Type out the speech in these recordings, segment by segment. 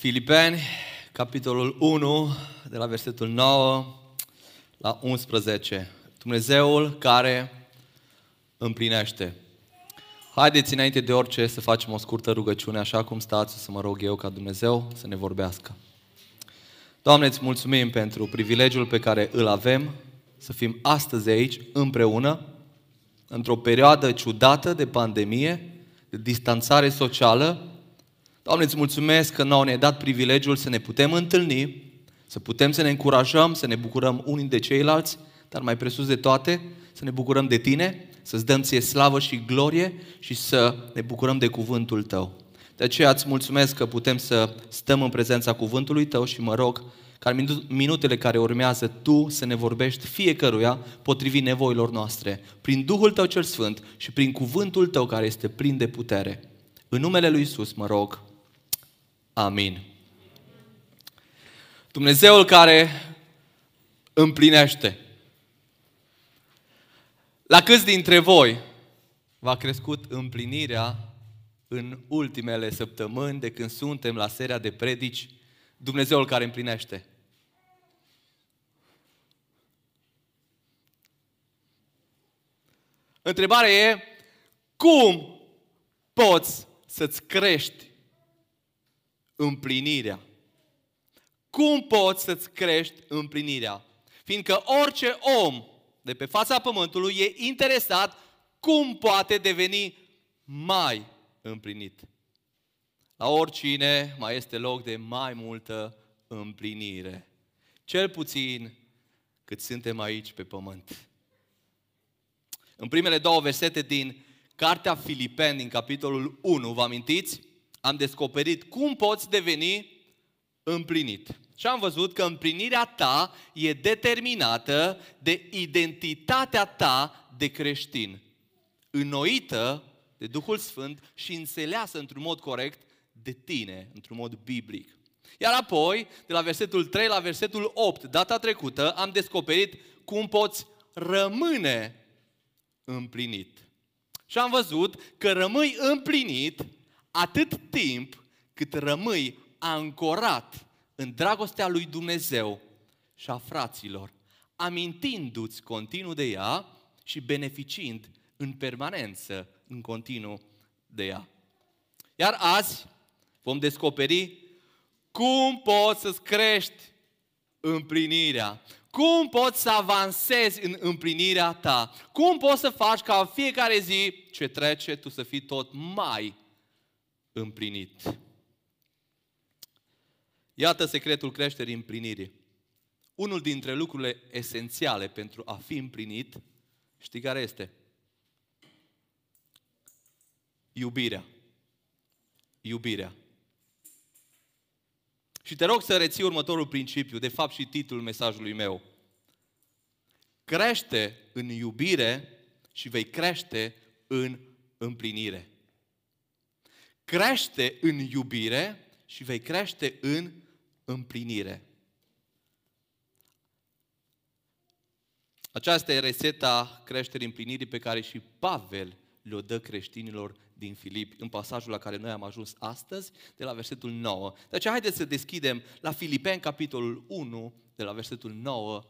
Filipeni, capitolul 1, de la versetul 9 la 11. Dumnezeul care împlinește. Haideți înainte de orice să facem o scurtă rugăciune, așa cum stați, o să mă rog eu ca Dumnezeu să ne vorbească. Doamne, îți mulțumim pentru privilegiul pe care îl avem, să fim astăzi aici, împreună, într-o perioadă ciudată de pandemie, de distanțare socială. Doamne, îți mulțumesc că ne-ai dat privilegiul să ne putem întâlni, să putem să ne încurajăm, să ne bucurăm unii de ceilalți, dar mai presus de toate, să ne bucurăm de Tine, să-ți dăm Ție slavă și glorie și să ne bucurăm de cuvântul Tău. De aceea îți mulțumesc că putem să stăm în prezența cuvântului Tău și mă rog ca în minutele care urmează Tu să ne vorbești fiecăruia potrivit nevoilor noastre, prin Duhul Tău cel Sfânt și prin cuvântul Tău care este plin de putere. În numele Lui Iisus mă rog. Amin. Dumnezeul care împlinește. La câți dintre voi v-a crescut împlinirea în ultimele săptămâni de când suntem la seria de predici Dumnezeul care împlinește? Întrebarea e, cum poți să-ți crești împlinirea? Cum poți să-ți crești împlinirea? Fiindcă orice om de pe fața pământului e interesat cum poate deveni mai împlinit. La oricine mai este loc de mai multă împlinire. Cel puțin cât suntem aici pe pământ. În primele două versete din Cartea Filipeni, din capitolul 1, vă amintiți? Am descoperit cum poți deveni împlinit. Și am văzut că împlinirea ta e determinată de identitatea ta de creștin, înnoită de Duhul Sfânt și înțeleasă într-un mod corect de tine, într-un mod biblic. Iar apoi, de la versetul 3 la versetul 8, data trecută, am descoperit cum poți rămâne împlinit. Și am văzut că rămâi împlinit atât timp cât rămâi ancorat în dragostea lui Dumnezeu și a fraților, amintindu-ți continuu de ea și beneficiind în permanență, în continuu de ea. Iar azi vom descoperi cum poți să-ți crești împlinirea, cum poți să avansezi în împlinirea ta, cum poți să faci ca fiecare zi ce trece tu să fii tot mai împlinit. Iată secretul creșterii împlinirii. Unul dintre lucrurile esențiale pentru a fi împlinit, știi care este? Iubirea. Iubirea. Și te rog să reții următorul principiu, de fapt și titlul mesajului meu. Crește în iubire și vei crește în împlinire. Crește în iubire și vei crește în împlinire. Aceasta e rețeta creșterii împlinirii pe care și Pavel le-o dă creștinilor din Filipi, în pasajul la care noi am ajuns astăzi, de la versetul 9. De aceea, haideți să deschidem la Filipeni, capitolul 1, de la versetul 9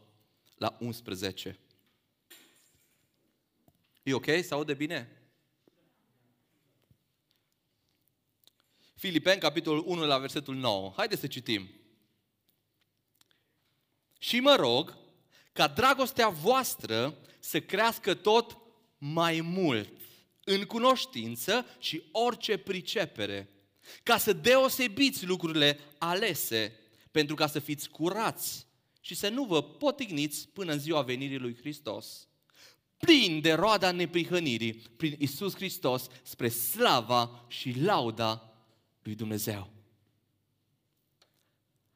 la 11. E ok? Se aude bine? Filipeni, capitolul 1, la versetul 9. Haideți să citim. Și mă rog ca dragostea voastră să crească tot mai mult în cunoștință și orice pricepere, ca să deosebiți lucrurile alese, pentru ca să fiți curați și să nu vă potigniți până în ziua venirii lui Hristos, plin de roada neprihănirii prin Iisus Hristos spre slava și lauda lui Dumnezeu.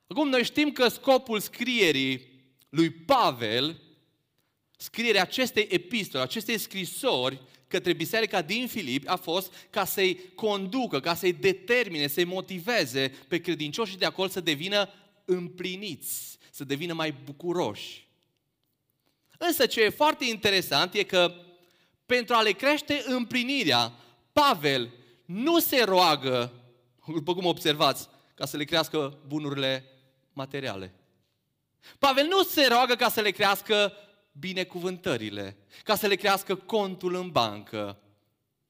Acum, noi știm că scopul scrierii lui Pavel, scrierea acestei epistole, acestei scrisori către biserica din Filipi a fost ca să-i conducă, ca să-i determine, să-i motiveze pe credincioșii de acolo să devină împliniți, să devină mai bucuroși. Însă ce e foarte interesant e că pentru a le crește împlinirea, Pavel nu se roagă, după cum observați, ca să le crească bunurile materiale. Pavel nu se roagă ca să le crească binecuvântările, ca să le crească contul în bancă,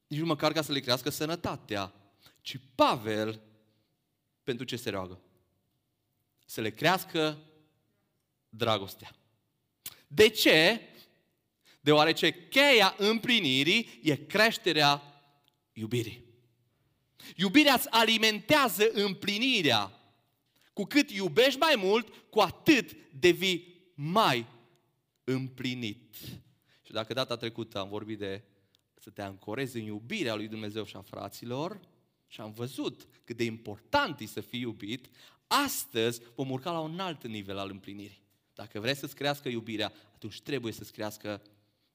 nici măcar ca să le crească sănătatea, ci Pavel, pentru ce se roagă? Să le crească dragostea. De ce? Deoarece cheia împlinirii e creșterea iubirii. Iubirea îți alimentează împlinirea. Cu cât iubești mai mult, cu atât devii mai împlinit. Și dacă data trecută am vorbit de să te ancorezi în iubirea lui Dumnezeu și a fraților și am văzut cât de important e să fii iubit, astăzi vom urca la un alt nivel al împlinirii. Dacă vrei să-ți crească iubirea, atunci trebuie să-ți crească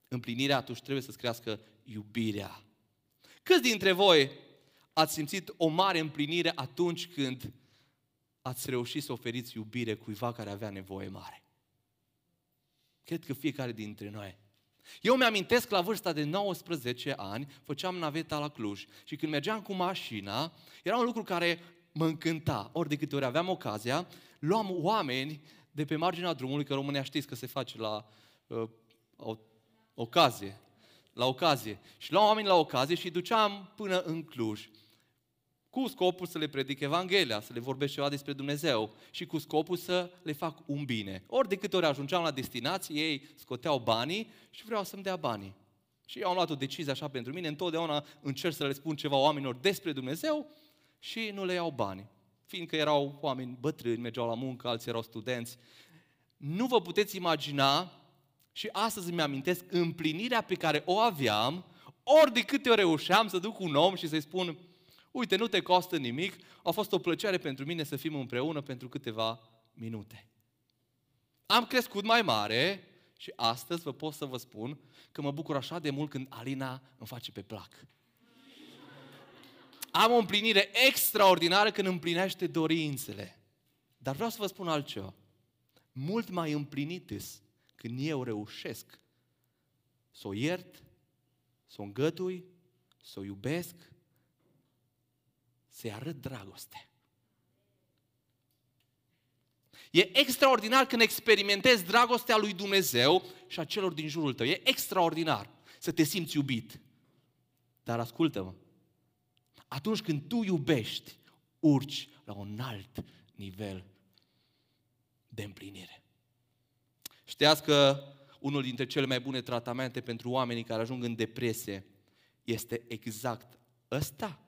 împlinirea, atunci trebuie să-ți crească iubirea. Câți dintre voi ați simțit o mare împlinire atunci când ați reușit să oferiți iubire cuiva care avea nevoie mare? Cred că fiecare dintre noi. Eu mi-amintesc la vârsta de 19 ani, făceam naveta la Cluj și când mergeam cu mașina, era un lucru care mă încânta. Ori de câte ori aveam ocazia, luam oameni de pe marginea drumului, că România știți că se face la ocazie. Și luam oameni la ocazie și îi duceam până în Cluj cu scopul să le predic Evanghelia, să le vorbesc ceva despre Dumnezeu și cu scopul să le fac un bine. Ori de câte ori ajungeam la destinație, ei scoteau banii și vreau să-mi dea banii. Și eu am luat o decizie așa pentru mine, întotdeauna încerc să le spun ceva oamenilor despre Dumnezeu și nu le iau banii. Fiindcă erau oameni bătrâni, mergeau la muncă, alții erau studenți. Nu vă puteți imagina, și astăzi îmi amintesc împlinirea pe care o aveam, ori de câte ori reușeam să duc un om și să-i spun: uite, nu te costă nimic, a fost o plăcere pentru mine să fim împreună pentru câteva minute. Am crescut mai mare și astăzi vă pot să vă spun că mă bucur așa de mult când Alina îmi face pe plac. Am o împlinire extraordinară când împlinește dorințele. Dar vreau să vă spun altceva. Mult mai împlinit-s când eu reușesc să o iert, să o îngădui, să o iubesc, să-i arăt dragoste. E extraordinar când experimentezi dragostea lui Dumnezeu și a celor din jurul tău. E extraordinar să te simți iubit. Dar ascultă-mă, atunci când tu iubești, urci la un alt nivel de împlinire. Știați că unul dintre cele mai bune tratamente pentru oamenii care ajung în depresie este exact ăsta?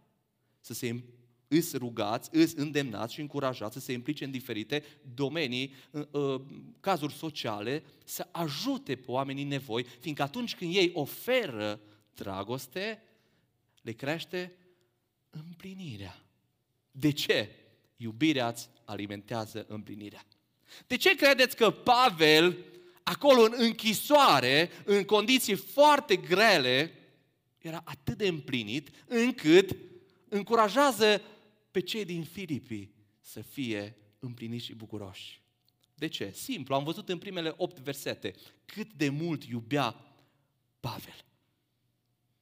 Să se îți rugați, îți îndemnați și încurajați să se implice în diferite domenii, în cazuri sociale, să ajute pe oamenii nevoi, fiindcă atunci când ei oferă dragoste, le crește împlinirea. De ce? Iubirea îți alimentează împlinirea. De ce credeți că Pavel, acolo în închisoare, în condiții foarte grele, era atât de împlinit încât încurajează pe cei din Filipii să fie împliniți și bucuroși? De ce? Simplu, am văzut în primele 8 versete cât de mult iubea Pavel.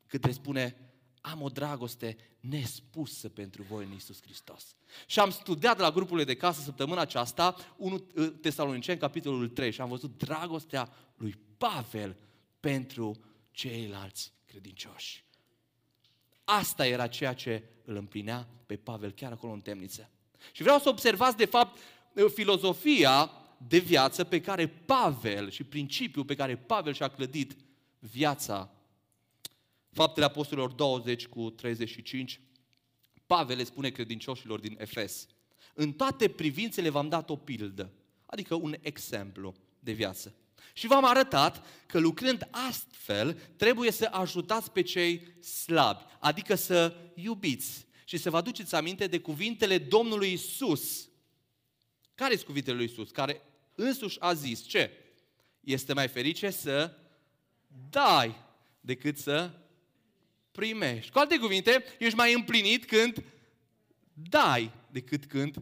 Cât le spune: am o dragoste nespusă pentru voi în Iisus Hristos. Și am studiat la grupurile de casă săptămâna aceasta 1 Tesaloniceni, capitolul 3, și am văzut dragostea lui Pavel pentru ceilalți credincioși. Asta era ceea ce îl împlinea pe Pavel chiar acolo în temniță. Și vreau să observați, de fapt, filozofia de viață pe care Pavel și principiul pe care Pavel și-a clădit viața. Faptele Apostolilor 20:35, Pavel le spune credincioșilor din Efes: în toate privințele v-am dat o pildă, adică un exemplu de viață. Și v-am arătat că lucrând astfel trebuie să ajutați pe cei slabi, adică să iubiți și să vă aduceți aminte de cuvintele Domnului Iisus. Care sunt cuvintele lui Iisus? Care însuși a zis ce? Este mai ferice să dai decât să primești. Cu alte cuvinte, ești mai împlinit când dai decât când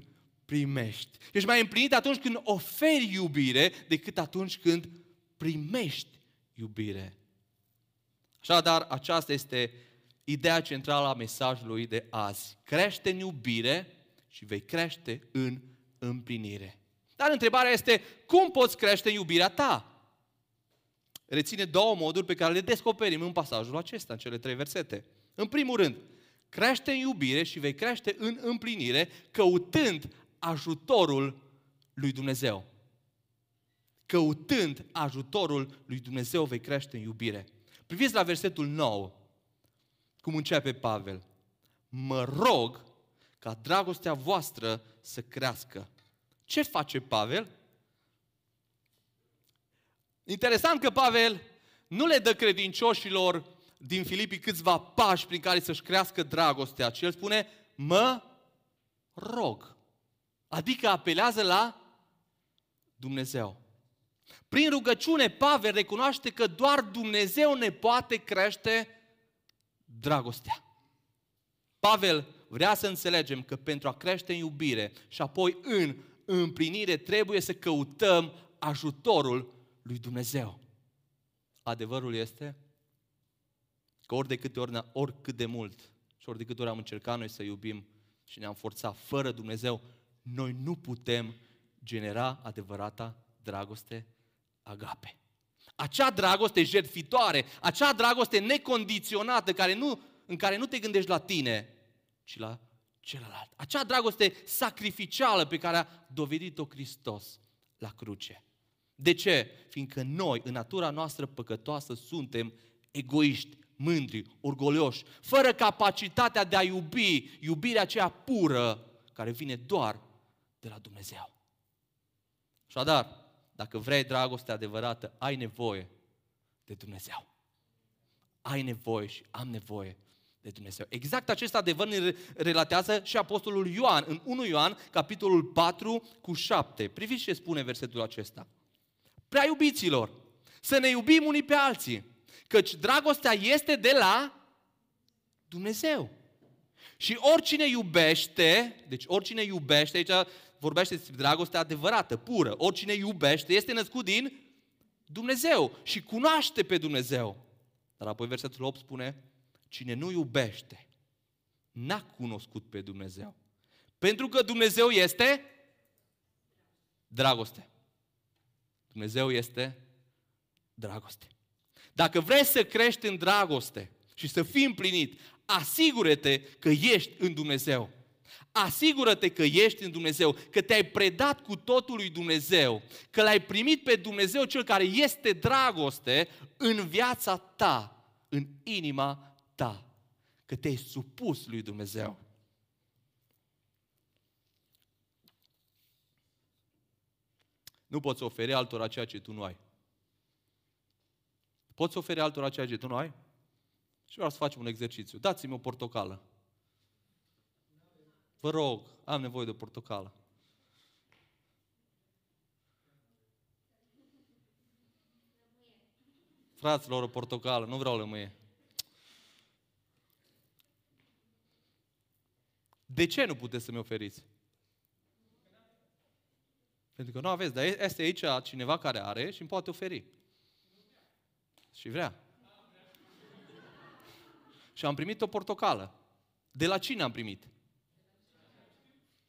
primești. Ești mai împlinit atunci când oferi iubire decât atunci când primești iubire. Așadar, aceasta este ideea centrală a mesajului de azi. Crește în iubire și vei crește în împlinire. Dar întrebarea este, cum poți crește în iubirea ta? Reține două moduri pe care le descoperim în pasajul acesta, în cele trei versete. În primul rând, crește în iubire și vei crește în împlinire, căutând ajutorul lui Dumnezeu. Căutând ajutorul lui Dumnezeu vei crește în iubire. Priviți la versetul 9, cum începe Pavel. Mă rog ca dragostea voastră să crească. Ce face Pavel? Interesant că Pavel nu le dă credincioșilor din Filipii câțiva pași prin care să-și crească dragostea, ci el spune, mă rog. Adică apelează la Dumnezeu. Prin rugăciune, Pavel recunoaște că doar Dumnezeu ne poate crește dragostea. Pavel vrea să înțelegem că pentru a crește în iubire și apoi în împlinire trebuie să căutăm ajutorul lui Dumnezeu. Adevărul este că ori de câte ori, oricât de mult și ori de câte ori am încercat noi să iubim și ne-am forțat fără Dumnezeu, noi nu putem genera adevărata dragoste agape. Acea dragoste jertfitoare, acea dragoste necondiționată în care nu te gândești la tine, ci la celălalt. Acea dragoste sacrificială pe care a dovedit-o Hristos la cruce. De ce? Fiindcă noi, în natura noastră păcătoasă, suntem egoiști, mândri, orgolioși, fără capacitatea de a iubi, iubirea aceea pură, care vine doar de la Dumnezeu. Așadar, dacă vrei dragoste adevărată, ai nevoie de Dumnezeu. Ai nevoie și am nevoie de Dumnezeu. Exact acest adevăr ne relatează și apostolul Ioan, în 1 Ioan, capitolul 4:7. Priviți ce spune versetul acesta. Prea iubiților, să ne iubim unii pe alții, căci dragostea este de la Dumnezeu. Și oricine iubește, aici vorbește despre dragostea adevărată, pură, oricine iubește este născut din Dumnezeu și cunoaște pe Dumnezeu. Dar apoi versetul 8 spune, cine nu iubește, n-a cunoscut pe Dumnezeu, pentru că Dumnezeu este dragoste. Dumnezeu este dragoste. Dacă vrei să crești în dragoste și să fii împlinit, asigură-te că ești în Dumnezeu. Asigură-te că ești în Dumnezeu, că te-ai predat cu totul lui Dumnezeu, că l-ai primit pe Dumnezeu cel care este dragoste în viața ta, în inima ta, că te-ai supus lui Dumnezeu. Nu poți oferi altora ceea ce tu nu ai. Poți oferi altora ceea ce tu nu ai? Și vreau să facem un exercițiu. Dați-mi o portocală. Vă rog, am nevoie de o portocală. Fraților, o portocală, nu vreau lămâie. De ce nu puteți să-mi oferiți? Pentru că nu aveți, dar este aici cineva care are și îmi poate oferi. Și vrea. Și am primit o portocală. De la cine am primit?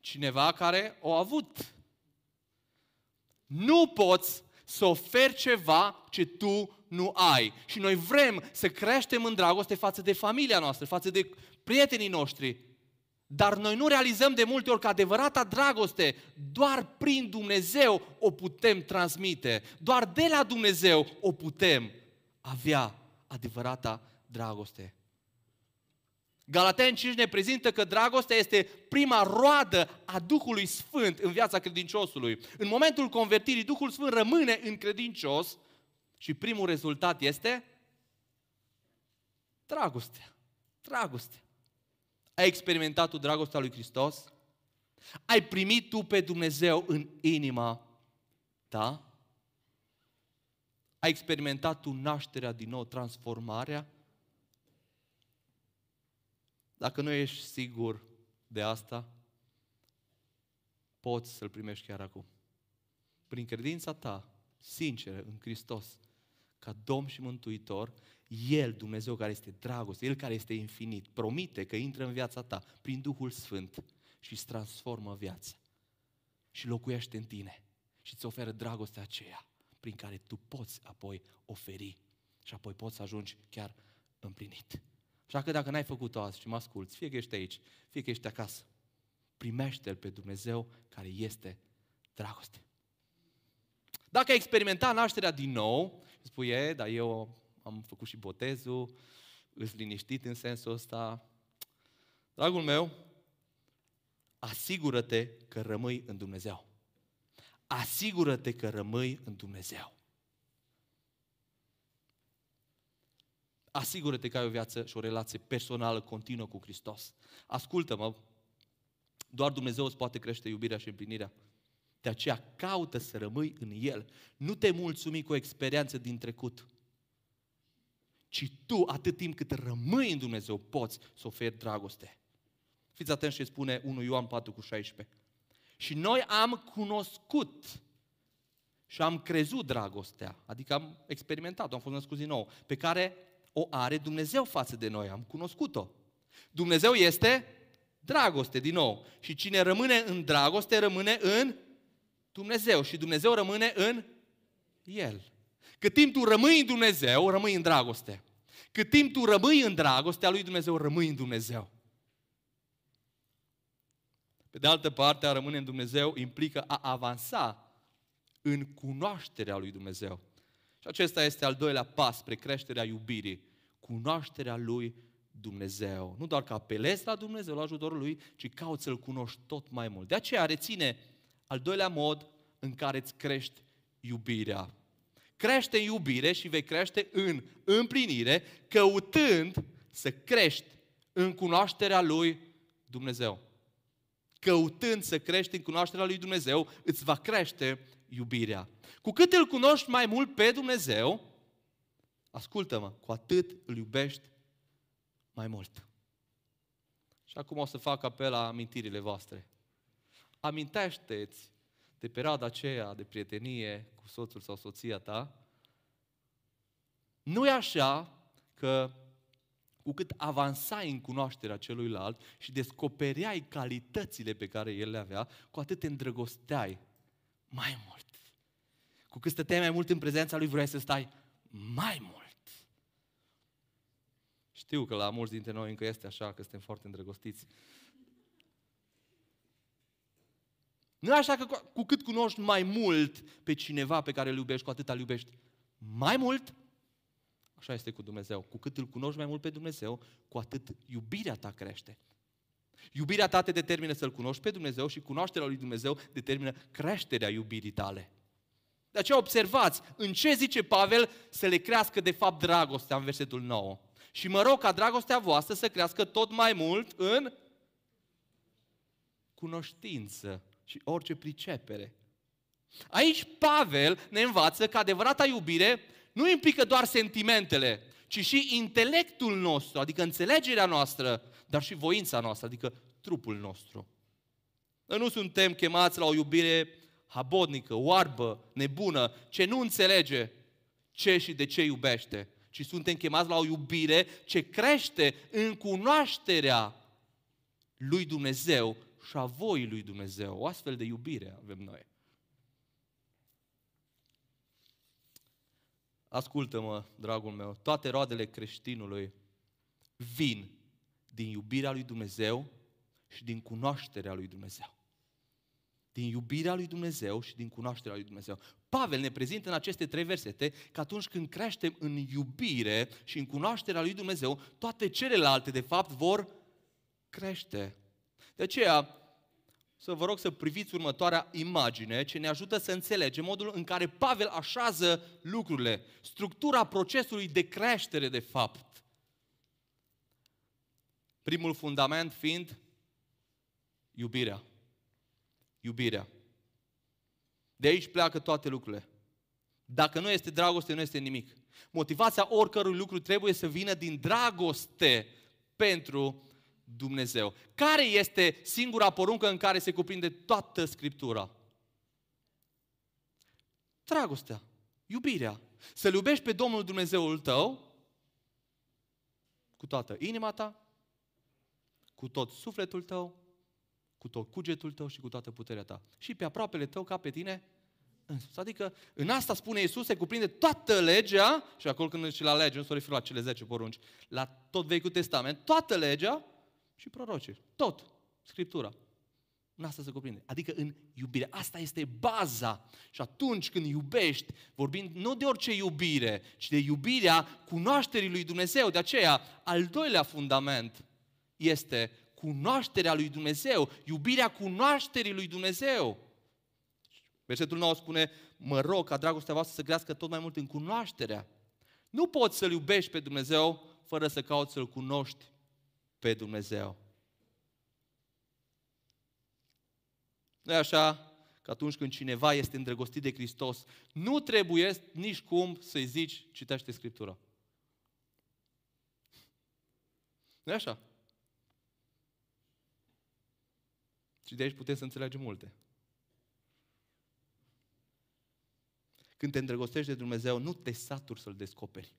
Cineva care o a avut. Nu poți să oferi ceva ce tu nu ai. Și noi vrem să creștem în dragoste față de familia noastră, față de prietenii noștri. Dar noi nu realizăm de multe ori că adevărata dragoste doar prin Dumnezeu o putem transmite. Doar de la Dumnezeu o putem avea, adevărata dragoste. Galateni 5 ne prezintă că dragostea este prima roadă a Duhului Sfânt în viața credinciosului. În momentul convertirii, Duhul Sfânt rămâne în credincios și primul rezultat este dragostea. Dragostea. Ai experimentat tu dragostea lui Hristos? Ai primit tu pe Dumnezeu în inima ta? Ai experimentat tu nașterea din nou, transformarea? Dacă nu ești sigur de asta, poți să-L primești chiar acum. Prin credința ta, sinceră, în Hristos, ca Domn și Mântuitor, El, Dumnezeu care este dragoste, El care este infinit, promite că intră în viața ta prin Duhul Sfânt și îți transformă viața și locuiește în tine și îți oferă dragostea aceea prin care tu poți apoi oferi și apoi poți să ajungi chiar împlinit. Așa că dacă n-ai făcut-o azi și mă asculți, fie că ești aici, fie că ești acasă, primește-L pe Dumnezeu care este dragoste. Dacă ai experimentat nașterea din nou, spui, dar eu am făcut și botezul, îți liniștit în sensul ăsta. Dragul meu, asigură-te că rămâi în Dumnezeu. Asigură-te că rămâi în Dumnezeu. Asigură-te că ai o viață și o relație personală continuă cu Hristos. Ascultă-mă, doar Dumnezeu îți poate crește iubirea și împlinirea. De aceea caută să rămâi în El. Nu te mulțumi cu o experiență din trecut, ci tu, atât timp cât rămâi în Dumnezeu, poți să oferi dragoste. Fiți atenți ce spune 1 Ioan 4,16. Și noi am cunoscut și am crezut dragostea, adică am experimentat-o, am fost născut din nou, pe care o are Dumnezeu față de noi, am cunoscut-o. Dumnezeu este dragoste, din nou. Și cine rămâne în dragoste, rămâne în Dumnezeu. Și Dumnezeu rămâne în El. Cât timp tu rămâi în Dumnezeu, rămâi în dragoste. Cât timp tu rămâi în dragostea lui Dumnezeu, rămâi în Dumnezeu. Pe de altă parte, a rămâne în Dumnezeu implică a avansa în cunoașterea lui Dumnezeu. Și acesta este al doilea pas spre creșterea iubirii, cunoașterea lui Dumnezeu. Nu doar că apelezi la Dumnezeu, la ajutorul lui, ci cauți să-L cunoști tot mai mult. De aceea reține al doilea mod în care îți crești iubirea. Crește în iubire și vei crește în împlinire, căutând să crești în cunoașterea lui Dumnezeu. Căutând să crești în cunoașterea lui Dumnezeu, îți va crește iubirea. Cu cât îl cunoști mai mult pe Dumnezeu, ascultă-mă, cu atât îl iubești mai mult. Și acum o să fac apel la amintirile voastre. Amintește-ți de perioada aceea de prietenie cu soțul sau soția ta. Nu e așa că cu cât avansai în cunoașterea celuilalt și descopereai calitățile pe care el le avea, cu atât te îndrăgosteai mai mult. Cu cât stăteai mai mult în prezența lui, vrei să stai mai mult. Știu că la mulți dintre noi încă este așa, că suntem foarte îndrăgostiți. Nu e așa că cu cât cunoști mai mult pe cineva pe care îl iubești, cu atât îl iubești mai mult? Așa este cu Dumnezeu. Cu cât îl cunoști mai mult pe Dumnezeu, cu atât iubirea ta crește. Iubirea ta te determină să-L cunoști pe Dumnezeu și cunoașterea lui Dumnezeu determină creșterea iubirii tale. De aceea observați în ce zice Pavel să le crească de fapt dragostea în versetul 9. Și mă rog ca dragostea voastră să crească tot mai mult în cunoștință și orice pricepere. Aici Pavel ne învață că adevărata iubire nu implică doar sentimentele, ci și intelectul nostru, adică înțelegerea noastră, dar și voința noastră, adică trupul nostru. Noi nu suntem chemați la o iubire habodnică, oarbă, nebună, ce nu înțelege ce și de ce iubește, ci suntem chemați la o iubire ce crește în cunoașterea lui Dumnezeu și a voii lui Dumnezeu. O astfel de iubire avem noi. Ascultă-mă, dragul meu, toate roadele creștinului vin din iubirea lui Dumnezeu și din cunoașterea lui Dumnezeu. Din iubirea lui Dumnezeu și din cunoașterea lui Dumnezeu. Pavel ne prezintă în aceste trei versete că atunci când creștem în iubire și în cunoașterea lui Dumnezeu, toate celelalte, de fapt, vor crește. De aceea, să vă rog să priviți următoarea imagine ce ne ajută să înțelegem modul în care Pavel așează lucrurile, structura procesului de creștere, de fapt. Primul fundament fiind iubirea. Iubirea. De aici pleacă toate lucrurile. Dacă nu este dragoste, nu este nimic. Motivația oricărui lucru trebuie să vină din dragoste pentru Dumnezeu. Care este singura poruncă în care se cuprinde toată Scriptura? Dragostea, iubirea. Să-L iubești pe Domnul Dumnezeul tău cu toată inima ta, cu tot sufletul tău, cu tot cugetul tău și cu toată puterea ta. Și pe aproapele tău ca pe tine însuți. Adică în asta spune Iisus, se cuprinde toată legea, și acolo când și la lege, nu se referă la cele 10 porunci, la tot Vechiul Testament, toată legea și prorocii. Tot. Scriptura. În asta se cuprinde. Adică în iubire. Asta este baza. Și atunci când iubești, vorbind nu de orice iubire, ci de iubirea cunoașterii lui Dumnezeu. De aceea, al doilea fundament este cunoașterea lui Dumnezeu, iubirea cunoașterii lui Dumnezeu. Versetul 9 spune, mă rog ca dragostea voastră să crească tot mai mult în cunoașterea. Nu poți să-L iubești pe Dumnezeu fără să cauți să-L cunoști pe Dumnezeu. Nu-i așa că atunci când cineva este îndrăgostit de Hristos, nu trebuie nici cum să-i zici, citește Scriptura. Nu-i așa? Și de aici putem să înțelegem multe. Când te îndrăgostești de Dumnezeu, nu te saturi să-L descoperi.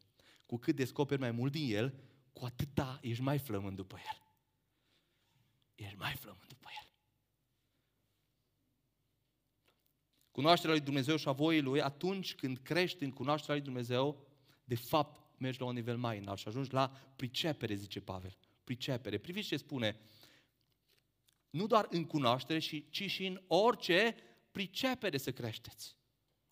Cu cât descoperi mai mult din El, cu atâta ești mai flămând după El. Ești mai flămând după El. Cunoașterea lui Dumnezeu și a voii Lui, atunci când crești în cunoașterea lui Dumnezeu, de fapt mergi la un nivel mai înalt și ajungi la pricepere, zice Pavel. Pricepere. Priviți ce spune. Nu doar în cunoaștere, ci și în orice pricepere să creșteți.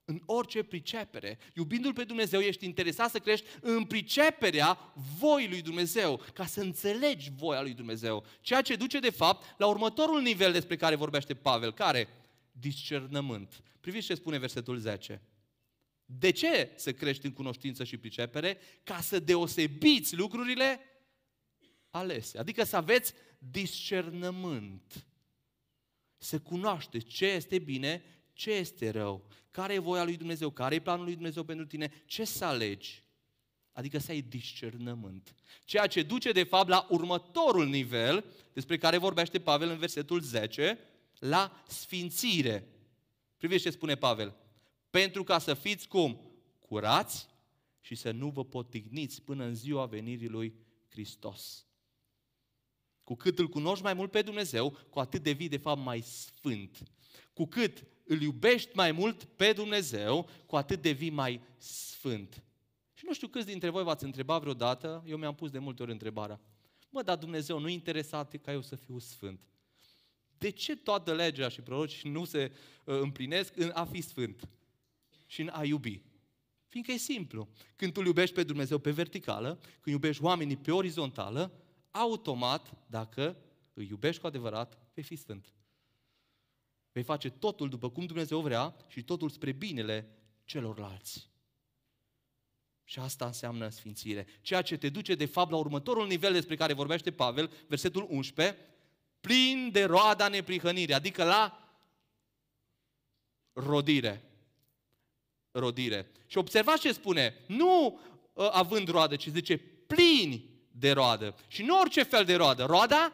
În orice pricepere. Iubindu-L pe Dumnezeu, ești interesat să crești în priceperea voii lui Dumnezeu, ca să înțelegi voia lui Dumnezeu. Ceea ce duce, de fapt, la următorul nivel despre care vorbește Pavel, care? Discernământ. Priviți ce spune versetul 10. De ce să crești în cunoștință și pricepere? Ca să deosebiți lucrurile alese. Adică să aveți discernământ. Să cunoașteți ce este bine, ce este rău, care e voia lui Dumnezeu, care e planul lui Dumnezeu pentru tine, ce să alegi. Adică să ai discernământ. Ceea ce duce de fapt la următorul nivel, despre care vorbește Pavel în versetul 10, la sfințire. Priviți ce spune Pavel. Pentru ca să fiți cum? Curați și să nu vă potigniți până în ziua venirii lui Hristos. Cu cât îl cunoști mai mult pe Dumnezeu, cu atât devii de fapt mai sfânt. Cu cât îl iubești mai mult pe Dumnezeu, cu atât devii mai sfânt. Și nu știu câți dintre voi v-ați întrebat vreodată, eu mi-am pus de multe ori întrebarea. Mă, dar Dumnezeu nu-i interesat ca eu să fiu sfânt. De ce toată legea și prorocii nu se împlinesc în a fi sfânt și în a iubi? Fiindcă e simplu. Când tu iubești pe Dumnezeu pe verticală, când iubești oamenii pe orizontală, automat, dacă îi iubești cu adevărat, vei fi sfânt. Vei face totul după cum Dumnezeu vrea și totul spre binele celorlalți. Și asta înseamnă sfințire. Ceea ce te duce de fapt la următorul nivel despre care vorbește Pavel, versetul 11, plin de roada neprihănirii, adică la rodire. Rodire. Și observați ce spune, nu având roadă, ci zice plini de roadă. Și nu orice fel de roadă, roada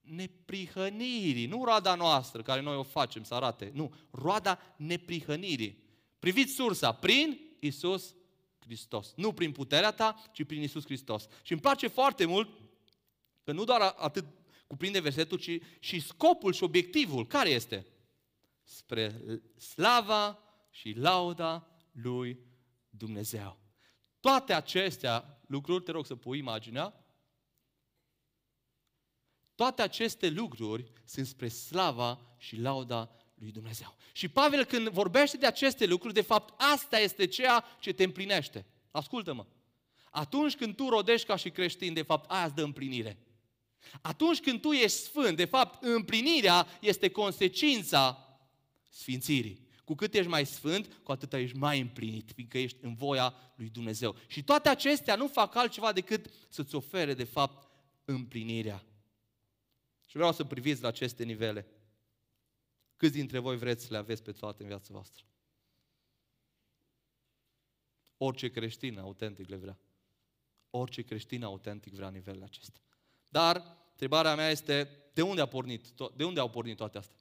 neprihănirii, nu roada noastră, care noi o facem să arate, nu, roada neprihănirii. Priviți sursa, prin Iisus Hristos. Nu prin puterea ta, ci prin Iisus Hristos. Și îmi place foarte mult că nu doar atât cuprinde versetul, ci și scopul și obiectivul. Care este? Spre slava și lauda lui Dumnezeu. Toate acestea lucruri, te rog să pui imaginea, toate aceste lucruri sunt spre slava și lauda lui Dumnezeu. Și Pavel când vorbește de aceste lucruri, de fapt asta este ceea ce te împlinește. Ascultă-mă! Atunci când tu rodești ca și creștin, de fapt aia îți dă împlinire. Atunci când tu ești sfânt, de fapt împlinirea este consecința sfințirii. Cu cât ești mai sfânt, cu atât ești mai împlinit, fiindcă ești în voia lui Dumnezeu. Și toate acestea nu fac altceva decât să-ți ofere, de fapt, împlinirea. Și vreau să priviți la aceste nivele. Câți dintre voi vreți să le aveți pe toate în viața voastră? Orice creștin autentic le vrea. Orice creștin autentic vrea nivelele acestea. Dar, întrebarea mea este, de unde au pornit toate astea?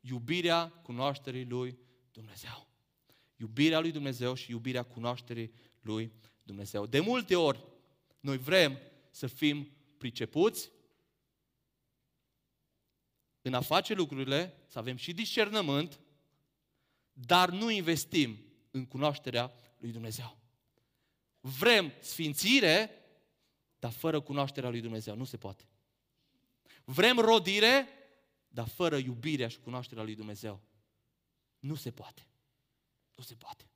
Iubirea cunoașterii lui Dumnezeu. Iubirea lui Dumnezeu și iubirea cunoașterii lui Dumnezeu. De multe ori noi vrem să fim pricepuți, în a face lucrurile, să avem și discernământ, dar nu investim în cunoașterea lui Dumnezeu. Vrem sfințire, dar fără cunoașterea lui Dumnezeu. Nu se poate. Vrem rodire, dar fără iubirea și cunoașterea lui Dumnezeu. Nu se poate. Nu se poate.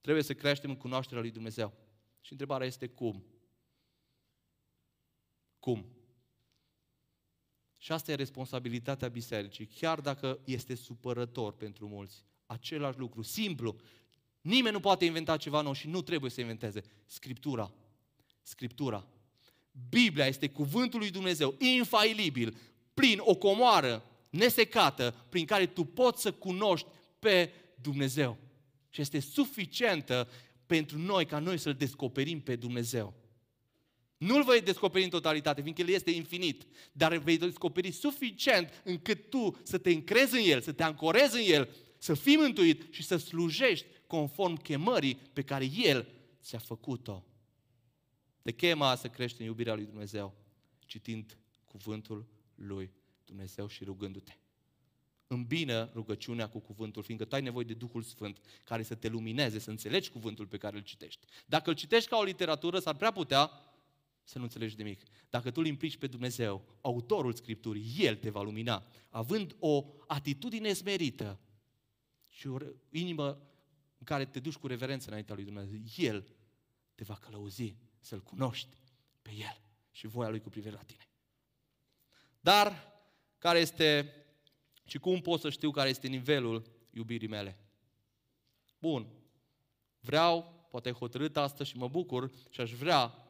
Trebuie să creștem în cunoașterea lui Dumnezeu. Și întrebarea este cum? Cum? Și asta e responsabilitatea bisericii. Chiar dacă este supărător pentru mulți, același lucru, simplu. Nimeni nu poate inventa ceva nou și nu trebuie să inventeze. Scriptura. Scriptura. Biblia este cuvântul lui Dumnezeu, infailibil, plin, o comoară nesecată, prin care tu poți să cunoști pe Dumnezeu. Și este suficientă pentru noi, ca noi să-L descoperim pe Dumnezeu. Nu-L vei descoperi în totalitate, fiindcă El este infinit, dar îl vei descoperi suficient încât tu să te încrezi în El, să te ancorezi în El, să fii mântuit și să slujești conform chemării pe care El ți-a făcut-o. Te chema să crești în iubirea lui Dumnezeu, citind cuvântul lui Dumnezeu și rugându-te. Îmbină rugăciunea cu cuvântul, fiindcă tu ai nevoie de Duhul Sfânt care să te lumineze, să înțelegi cuvântul pe care îl citești. Dacă îl citești ca o literatură, s-ar prea putea să nu înțelegi nimic. Dacă tu îl implici pe Dumnezeu, autorul Scripturii, El te va lumina, având o atitudine smerită și o inimă în care te duci cu reverență înaintea lui Dumnezeu, El te va călăuzi să-L cunoști pe El și voia Lui cu privire la tine. Dar, care este și cum pot să știu care este nivelul iubirii mele? Bun, vreau, poate ai hotărât asta și mă bucur și aș vrea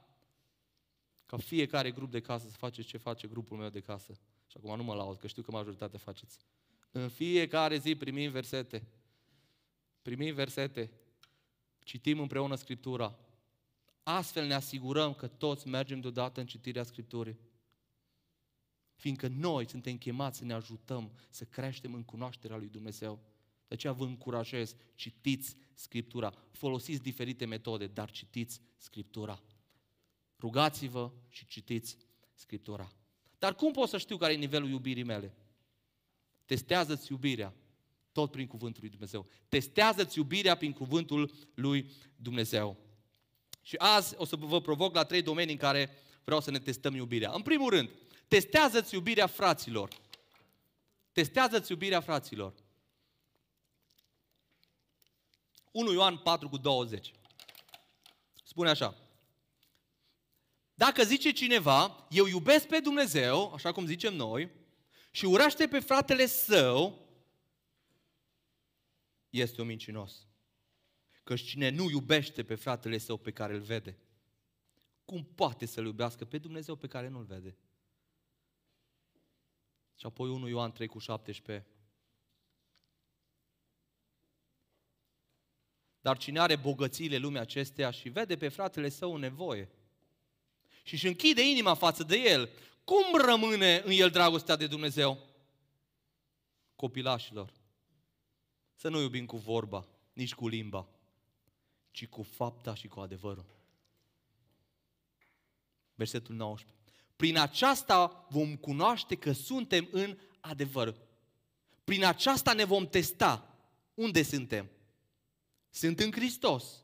ca fiecare grup de casă să face ce face grupul meu de casă. Și acum nu mă laud, că știu că majoritatea faceți. În fiecare zi primim versete. Primim versete. Citim împreună Scriptura. Astfel ne asigurăm că toți mergem deodată în citirea Scripturii. Fiindcă noi suntem chemați să ne ajutăm să creștem în cunoașterea lui Dumnezeu. De aceea vă încurajez, citiți Scriptura. Folosiți diferite metode, dar citiți Scriptura. Rugați-vă și citiți Scriptura. Dar cum pot să știu care e nivelul iubirii mele? Testează-ți iubirea tot prin cuvântul lui Dumnezeu. Testează-ți iubirea prin cuvântul lui Dumnezeu. Și azi o să vă provoc la 3 domenii în care vreau să ne testăm iubirea. În primul rând, testează-ți iubirea fraților. Testează-ți iubirea fraților. 1 Ioan 4:20. Spune așa. Dacă zice cineva, eu iubesc pe Dumnezeu, așa cum zicem noi, și urăște pe fratele său, este un mincinos. Căci cine nu iubește pe fratele său pe care îl vede, cum poate să-L iubească pe Dumnezeu pe care nu-L vede? Și apoi 1 Ioan 3:17. Dar cine are bogățiile lumii acesteia și vede pe fratele său în nevoie și își închide inima față de el, cum rămâne în el dragostea de Dumnezeu? Copilașilor, să nu iubim cu vorba, nici cu limba, ci cu fapta și cu adevărul. Versetul 19. Prin aceasta vom cunoaște că suntem în adevăr. Prin aceasta ne vom testa unde suntem. Sunt în Hristos.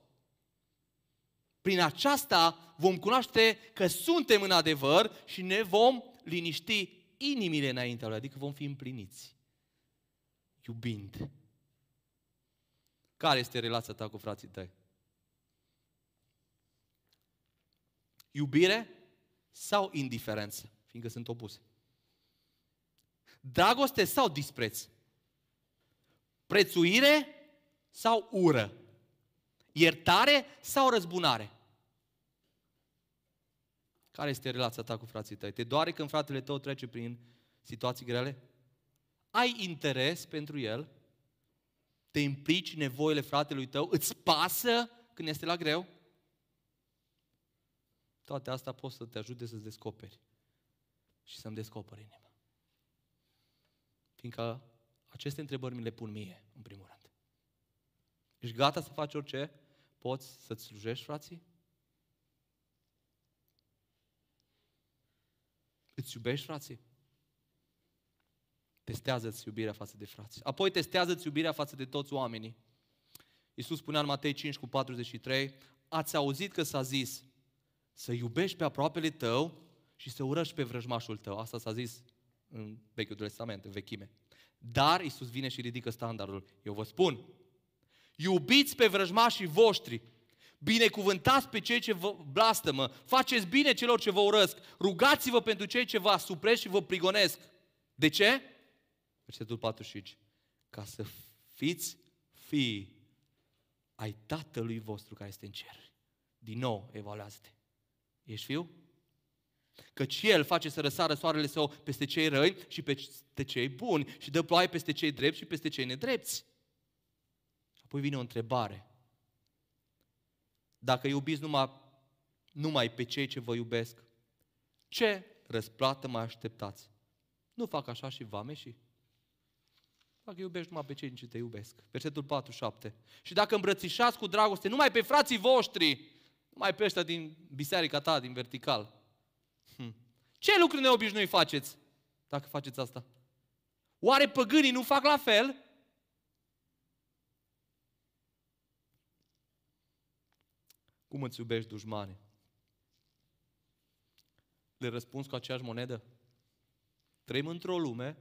Prin aceasta vom cunoaște că suntem în adevăr și ne vom liniști inimile înaintea Lui, adică vom fi împliniți, iubind. Care este relația ta cu frații tăi? Iubire sau indiferență, fiindcă sunt opuse. Dragoste sau dispreț. Prețuire sau ură. Iertare sau răzbunare? Care este relația ta cu frații tăi? Te doare când fratele tău trece prin situații grele? Ai interes pentru el? Te implici nevoile fratelui tău? Îți pasă când este la greu? Toate astea pot să te ajute să-ți descoperi și să-mi descoperi inima. Fiindcă aceste întrebări mi le pun mie, în primul rând. Ești gata să faci orice? Poți să-ți slujești, frații? Îți iubești, frații? Testează-ți iubirea față de frați. Apoi testează-ți iubirea față de toți oamenii. Iisus spunea în Matei 5:43, ați auzit că s-a zis să iubești pe aproapele tău și să urăști pe vrăjmașul tău. Asta s-a zis în Vechiul Testament, în vechime. Dar Iisus vine și ridică standardul. Eu vă spun, iubiți pe vrăjmașii voștri, binecuvântați pe cei ce vă blastămă, faceți bine celor ce vă urăsc, rugați-vă pentru cei ce vă asupresc și vă prigonesc. De ce? Versetul 45. Ca să fiți fii ai Tatălui vostru care este în cer. Din nou, evaluează-te. Ești fiu? Căci El face să răsară soarele său peste cei răi și peste cei buni și dă ploaie peste cei drepți și peste cei nedrepți. Apoi vine o întrebare. Dacă iubiți numai pe cei ce vă iubesc, ce răsplată mai așteptați? Nu fac așa și vameșii? Dacă iubești numai pe cei ce te iubesc. Versetul 47. Și dacă îmbrățișați cu dragoste numai pe frații voștri, numai pe ăștia din biserica ta, din vertical. Ce lucruri neobișnuit faceți dacă faceți asta? Oare păgânii nu fac la fel? Cum îți iubești dușmanii? Le răspunzi cu aceeași monedă? Trăim într-o lume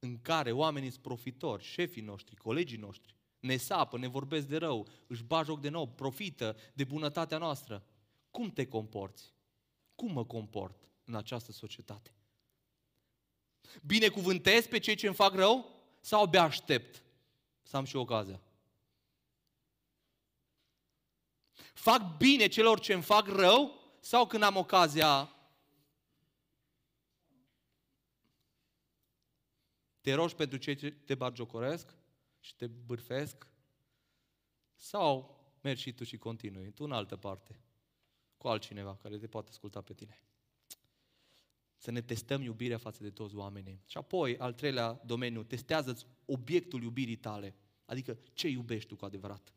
în care oamenii sunt profitori, șefii noștri, colegii noștri, ne sapă, ne vorbesc de rău, își bat joc de nou, profită de bunătatea noastră. Cum te comporți? Cum mă comport în această societate? Binecuvântez pe cei ce îmi fac rău? Sau abia aștept să am și ocazia? Fac bine celor ce îmi fac rău? Sau când am ocazia? Te rogi pentru cei ce te batjocoresc și te bârfesc? Sau mergi și tu și continui, tu în altă parte, cu altcineva care te poate asculta pe tine. Să ne testăm iubirea față de toți oamenii. Și apoi, al treilea domeniu, testează-ți obiectul iubirii tale. Adică ce iubești tu cu adevărat.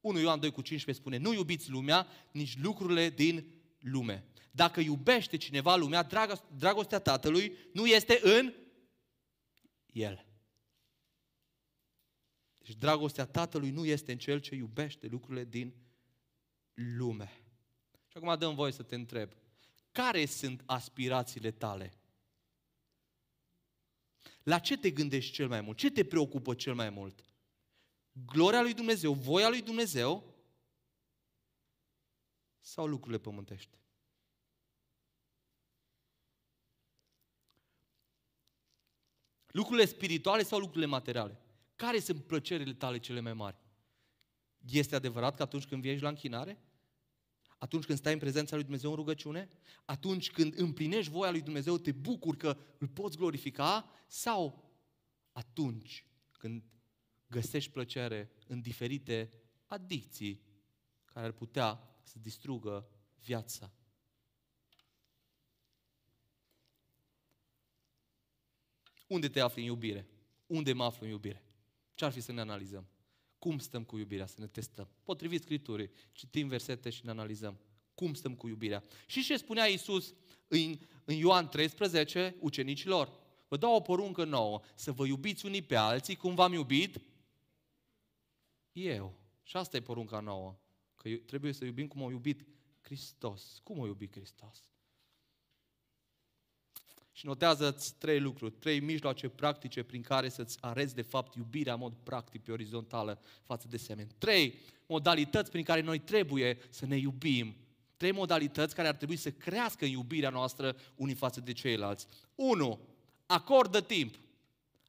1 Ioan 2:15 spune, nu iubiți lumea, nici lucrurile din lume. Dacă iubește cineva lumea, dragostea Tatălui nu este în el. Deci dragostea Tatălui nu este în cel ce iubește lucrurile din lume. Și acum dăm voie să te întreb, care sunt aspirațiile tale? La ce te gândești cel mai mult? Ce te preocupă cel mai mult? Gloria lui Dumnezeu, voia lui Dumnezeu sau lucrurile pământești? Lucrurile spirituale sau lucrurile materiale? Care sunt plăcerile tale cele mai mari? Este adevărat că atunci când viești la închinare? Atunci când stai în prezența lui Dumnezeu în rugăciune? Atunci când împlinești voia lui Dumnezeu, te bucuri că îl poți glorifica? Sau atunci când găsești plăcere în diferite adicții care ar putea să distrugă viața? Unde te afli în iubire? Unde mă aflu în iubire? Ce-ar fi să ne analizăm? Cum stăm cu iubirea? Să ne testăm. Potrivit Scripturii, citim versete și ne analizăm. Cum stăm cu iubirea? Și ce spunea Iisus în Ioan 13 ucenicilor? Vă dau o poruncă nouă, să vă iubiți unii pe alții cum v-am iubit eu. Și asta e porunca nouă, că trebuie să iubim cum a iubit Hristos. Cum a iubit Hristos? Și notează-ți 3 lucruri, 3 mijloace practice prin care să-ți arezi de fapt iubirea în mod practic pe orizontală față de semeni. 3 modalități prin care noi trebuie să ne iubim. 3 modalități care ar trebui să crească în iubirea noastră unii față de ceilalți. 1. Acordă timp.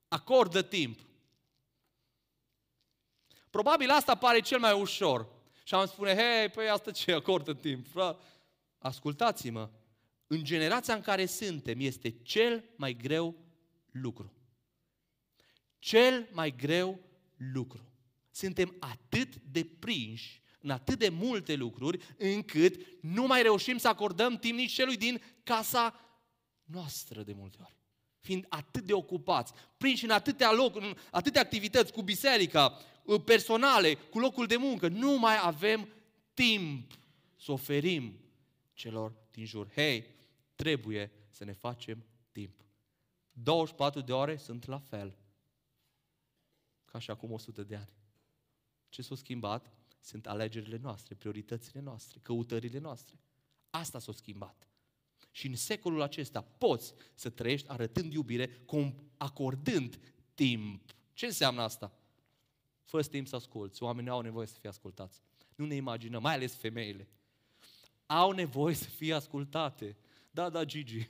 Acordă timp. Probabil asta pare cel mai ușor. Și am spune, hei, păi asta ce, acordă timp? Ascultați-mă. În generația în care suntem este cel mai greu lucru. Cel mai greu lucru. Suntem atât de prinși în atât de multe lucruri încât nu mai reușim să acordăm timp nici celui din casa noastră de multe ori. Fiind atât de ocupați, prinși în atâtea locuri, în atâtea activități, cu biserica, personale, cu locul de muncă, nu mai avem timp să oferim celor din jur. Hei, trebuie să ne facem timp. 24 de ore sunt la fel. Ca și acum 100 de ani. Ce s-a schimbat? Sunt alegerile noastre, prioritățile noastre, căutările noastre. Asta s-a schimbat. Și în secolul acesta poți să trăiești arătând iubire, acordând timp. Ce înseamnă asta? Fă timp să asculți. Oamenii au nevoie să fie ascultați. Nu ne imaginăm, mai ales femeile. Au nevoie să fie ascultate. Da, da, Gigi.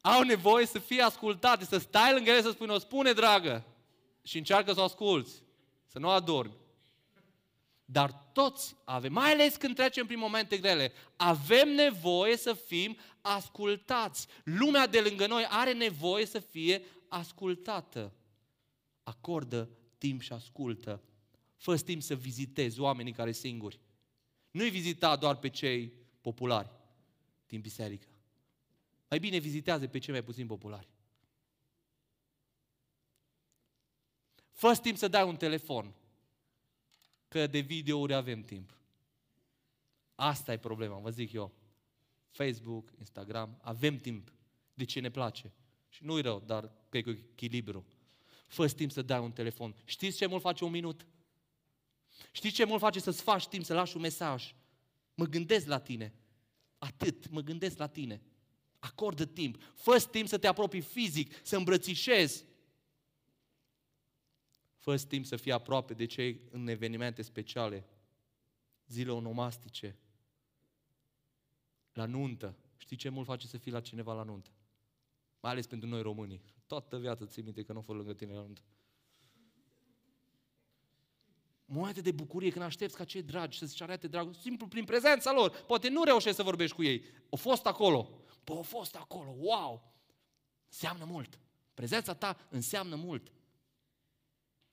Au nevoie să fie ascultate, să stai lângă ele, să spui, o spune, dragă, și încearcă să o asculți, să nu adormi. Dar toți avem, mai ales când trecem prin momente grele, avem nevoie să fim ascultați. Lumea de lângă noi are nevoie să fie ascultată. Acordă timp și ascultă. Fă-ți timp să vizitezi oamenii care sunt singuri. Nu-i vizita doar pe cei populari din biserică. Mai bine vizitează pe cei mai puțin populari. Fă-ți timp să dai un telefon. Că de videouri avem timp. Asta e problema, vă zic eu. Facebook, Instagram, avem timp. De ce ne place? Și nu-i rău, dar cred că e echilibru. Fă-ți timp să dai un telefon. Știți ce mult face un minut? Știți ce mult face să-ți faci timp, să lași un mesaj? Mă gândesc la tine. Atât, mă gândesc la tine. Acordă timp. Fă-ți timp să te apropii fizic, să îmbrățișezi. Fă-ți timp să fii aproape de cei în evenimente speciale, zile onomastice, la nuntă. Știi ce mult face să fii la cineva la nuntă? Mai ales pentru noi românii. Toată viața ții minte că nu fă lângă tine la nuntă. Momente de bucurie când aștepți ca cei dragi să-ți arate dragul, simplu prin prezența lor. Poate nu reușești să vorbești cu ei. Au fost acolo. Bă, au fost acolo. Wow! Înseamnă mult. Prezența ta înseamnă mult.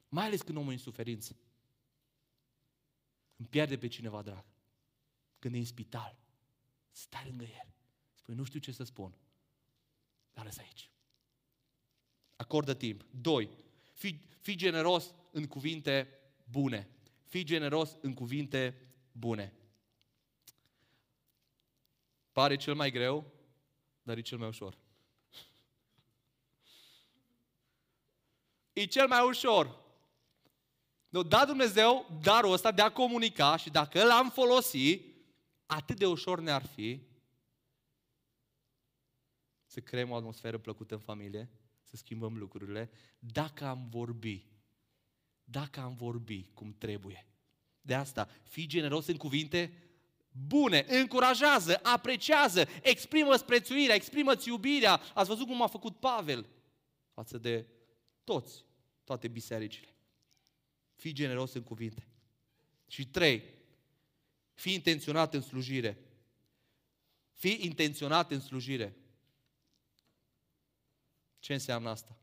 Mai ales când omul e în suferință. Când pierde pe cineva drag. Când e în spital. Stai lângă el. Spui, nu știu ce să spun. Dar lăsa aici. Acordă timp. 2. Fii generos în cuvinte bune. Fii generos în cuvinte bune. Pare cel mai greu, dar e cel mai ușor. E cel mai ușor. Da, Dumnezeu darul ăsta de a comunica și dacă l-am folosit, atât de ușor ne-ar fi să creăm o atmosferă plăcută în familie, să schimbăm lucrurile, dacă am vorbi. Dacă am vorbi cum trebuie. De asta, fii generos în cuvinte bune, încurajează, apreciază, exprimă-ți prețuirea, exprimă-ți iubirea. Ați văzut cum a făcut Pavel față de toți, toate bisericile. Fii generos în cuvinte. Și 3, fii intenționat în slujire. Fii intenționat în slujire. Ce înseamnă asta?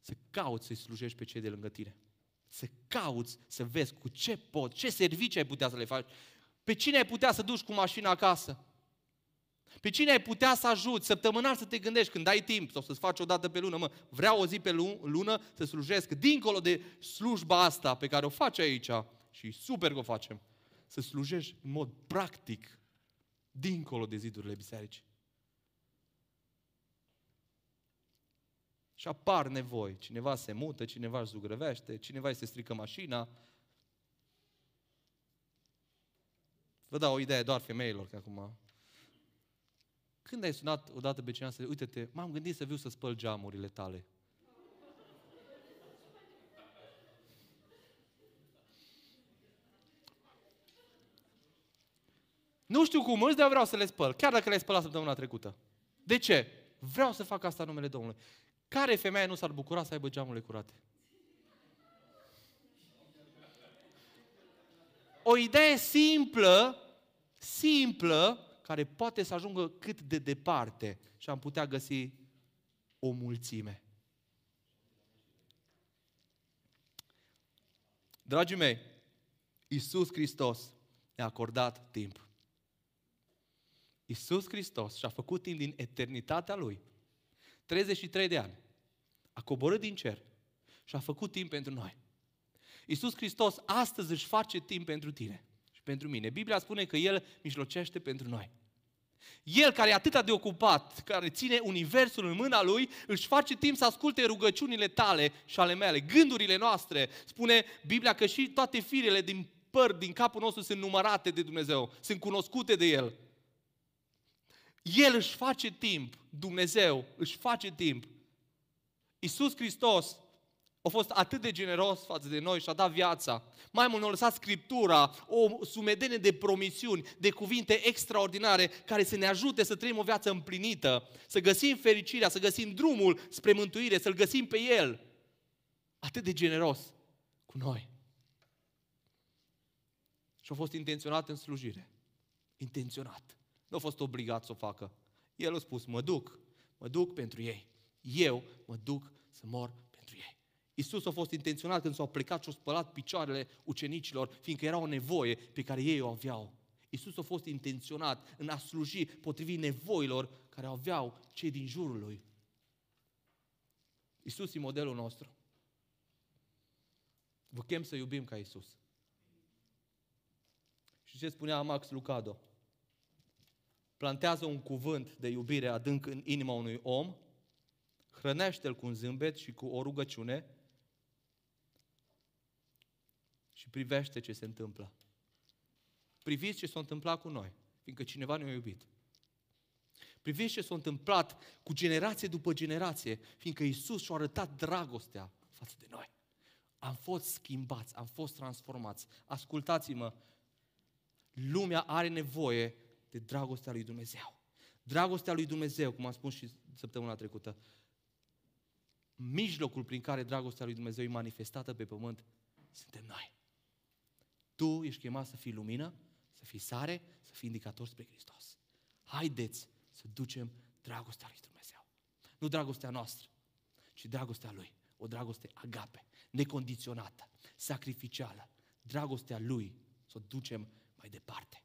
Să cauți să-i slujești pe cei de lângă tine. Să cauți să vezi cu ce poți, ce servicii ai putea să le faci. Pe cine ai putea să duci cu mașina acasă? Pe cine ai putea să ajuți, săptămânal să te gândești când ai timp sau să-ți faci o dată pe lună, vreau o zi pe lună să slujesc, dincolo de slujba asta pe care o faci aici și super că o facem, să slujești în mod practic dincolo de zidurile bisericii. Și apar nevoi, cineva se mută, cineva își zugrăvește, cineva îi se strică mașina. Vă dau o idee doar femeilor, că acum... Când ai sunat odată pe cineva să zici, uite-te, m-am gândit să viu să spăl geamurile tale. Nu știu cum îți, dar vreau să le spăl, chiar dacă le-ai spălat săptămâna trecută. De ce? Vreau să fac asta în numele Domnului. Care femeie nu s-ar bucura să aibă geamurile curate? O idee simplă, simplă, care poate să ajungă cât de departe și am putea găsi o mulțime. Dragii mei, Iisus Hristos ne-a acordat timp. Iisus Hristos și-a făcut timp din eternitatea Lui. 33 de ani. A coborât din cer și a făcut timp pentru noi. Iisus Hristos astăzi își face timp pentru tine și pentru mine. Biblia spune că El mijlocește pentru noi. El care e atât de ocupat, care ține universul în mâna Lui, își face timp să asculte rugăciunile tale și ale mele, gândurile noastre. Spune Biblia că și toate firele din păr, din capul nostru sunt numărate de Dumnezeu, sunt cunoscute de El. El își face timp, Dumnezeu își face timp. Iisus Hristos a fost atât de generos față de noi și a dat viața. Mai mult ne-a lăsat Scriptura, o sumedenie de promisiuni, de cuvinte extraordinare care să ne ajute să trăim o viață împlinită, să găsim fericirea, să găsim drumul spre mântuire, să-L găsim pe El. Atât de generos cu noi. Și a fost intenționat în slujire. Intenționat. Nu a fost obligat să o facă. El a spus, mă duc pentru ei. Eu mă duc să mor pentru ei. Iisus a fost intenționat când s-a plecat și a spălat picioarele ucenicilor, fiindcă era o nevoie pe care ei o aveau. Iisus a fost intenționat în a sluji potrivit nevoilor care aveau cei din jurul Lui. Iisus e modelul nostru. Vă chem să iubim ca Iisus. Și ce spunea Max Lucado? Plantează un cuvânt de iubire adânc în inima unui om, hrănește-l cu un zâmbet și cu o rugăciune și privește ce se întâmplă. Priviți ce s-a întâmplat cu noi, fiindcă cineva ne-a iubit. Priviți ce s-a întâmplat cu generație după generație, fiindcă Iisus și-a arătat dragostea față de noi. Am fost schimbați, am fost transformați. Ascultați-mă, lumea are nevoie de dragostea lui Dumnezeu. Dragostea lui Dumnezeu, cum am spus și săptămâna trecută, mijlocul prin care dragostea lui Dumnezeu e manifestată pe pământ, suntem noi. Tu ești chemat să fii lumină, să fii sare, să fii indicator spre Hristos. Haideți să ducem dragostea lui Dumnezeu. Nu dragostea noastră, ci dragostea Lui. O dragoste agape, necondiționată, sacrificială. Dragostea Lui să o ducem mai departe.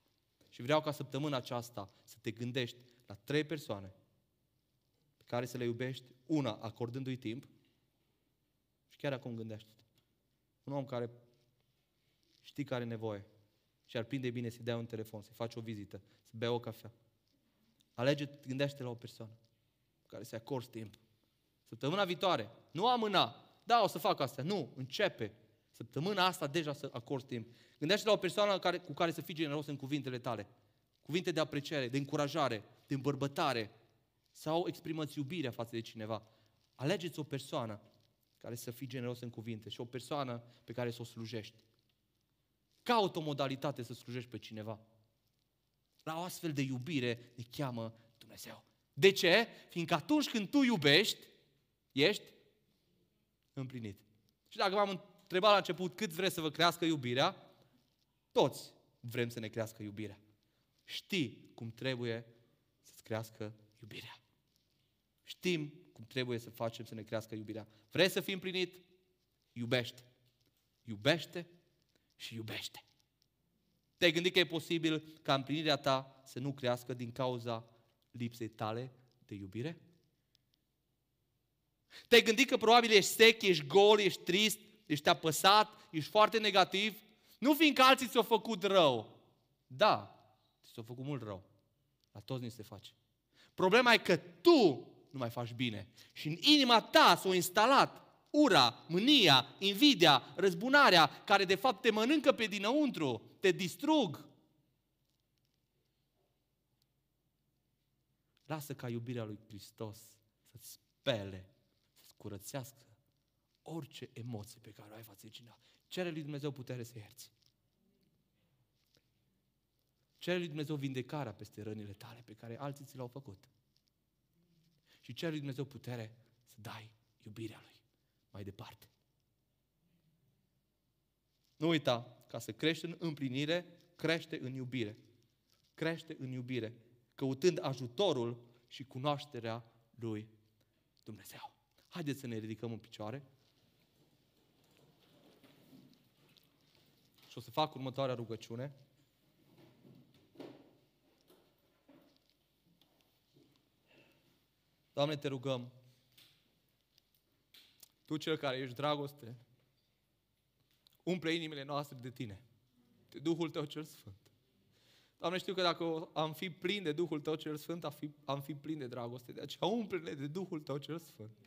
Și vreau ca săptămâna aceasta să te gândești la 3 persoane pe care să le iubești, una acordându-i timp, și chiar acum gândește-te. Un om care știi că are nevoie și ar prinde bine să-i dea un telefon, să-i faci o vizită, să bea o cafea. Gândește-te la o persoană care să-i acorzi timp. Săptămâna viitoare, nu amâna, da, o să fac asta, nu, începe. Săptămâna asta deja să acorzi timp. Gândește-te la o persoană cu care să fii generos în cuvintele tale. Cuvinte de apreciere, de încurajare, de îmbărbătare. Sau exprimă-ți iubirea față de cineva. Alegeți o persoană care să fii generos în cuvinte și o persoană pe care să o slujești. Caută o modalitate să slujești pe cineva. La o astfel de iubire ne cheamă Dumnezeu. De ce? Fiindcă atunci când tu iubești, ești împlinit. Și dacă v-am întrebat la început cât vreți să vă crească iubirea, toți vrem să ne crească iubirea. Știi cum trebuie să-ți crească iubirea. Știm cum trebuie să facem să ne crească iubirea. Vrei să fii împlinit? Iubește. Iubește și iubește. Te-ai gândit că e posibil ca împlinirea ta să nu crească din cauza lipsei tale de iubire? Te-ai gândit că probabil ești sec, ești gol, ești trist, ești apăsat, ești foarte negativ, nu fiindcă alții ți-au făcut rău. Da, ți-au făcut mult rău. La toți ni se face. Problema e că tu nu mai faci bine. Și în inima ta s-a instalat ura, mânia, invidia, răzbunarea, care de fapt te mănâncă pe dinăuntru, te distrug. Lasă ca iubirea lui Hristos să-ți spele, să-ți curățească orice emoție pe care o ai față de cineva. Cere lui Dumnezeu putere să ierți. Cere lui Dumnezeu vindecarea peste rănile tale pe care alții ți le-au făcut. Și cere lui Dumnezeu putere să dai iubirea Lui mai departe. Nu uita, ca să crești în împlinire, crește în iubire. Crește în iubire, căutând ajutorul și cunoașterea lui Dumnezeu. Haideți să ne ridicăm în picioare. Și o să fac următoarea rugăciune. Doamne, Te rugăm, Tu cel care ești dragoste, umple inimile noastre de Tine, de Duhul Tău cel Sfânt. Doamne, știu că dacă am fi plin de Duhul Tău cel Sfânt, am fi plin de dragoste. De aceea umple-ne de Duhul Tău cel Sfânt.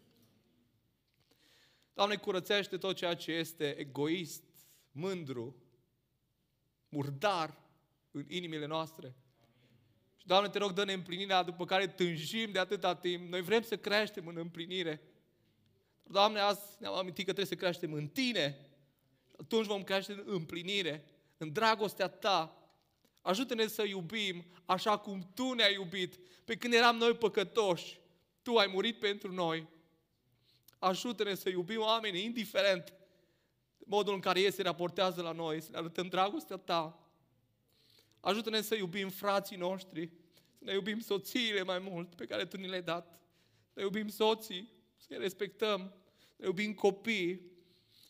Doamne, curățește tot ceea ce este egoist, mândru, murdar în inimile noastre. Și, Doamne, te rog, dă-ne împlinirea după care tânjim de atâta timp. Noi vrem să creștem în împlinire. Doamne, azi ne-am amintit că trebuie să creștem în Tine. Atunci vom crește în împlinire, în dragostea Ta. Ajută-ne să iubim așa cum Tu ne-ai iubit. Pe când eram noi păcătoși, Tu ai murit pentru noi. Ajută-ne să iubim oamenii, indiferent de modul în care ei se raportează la noi, să ne arătăm dragostea Ta. Ajută-ne să iubim frații noștri, să ne iubim soțiile mai mult pe care Tu ni le-ai dat. Să ne iubim soții, să-i respectăm, să ne iubim copiii,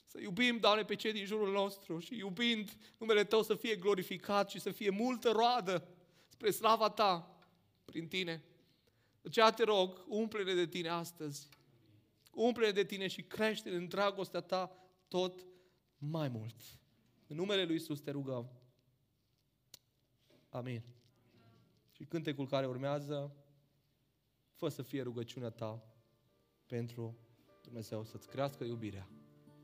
să iubim, Doamne, pe cei din jurul nostru și iubind numele Tău să fie glorificat și să fie multă roadă spre slava Ta prin Tine. De aceea te rog, umple-ne de Tine astăzi. Umple-ne de Tine și crește-ne în dragostea Ta tot mai mult. În numele Lui Iisus te rugăm. Amin. Și cântecul care urmează, fă să fie rugăciunea ta pentru Dumnezeu să-ți crească iubirea.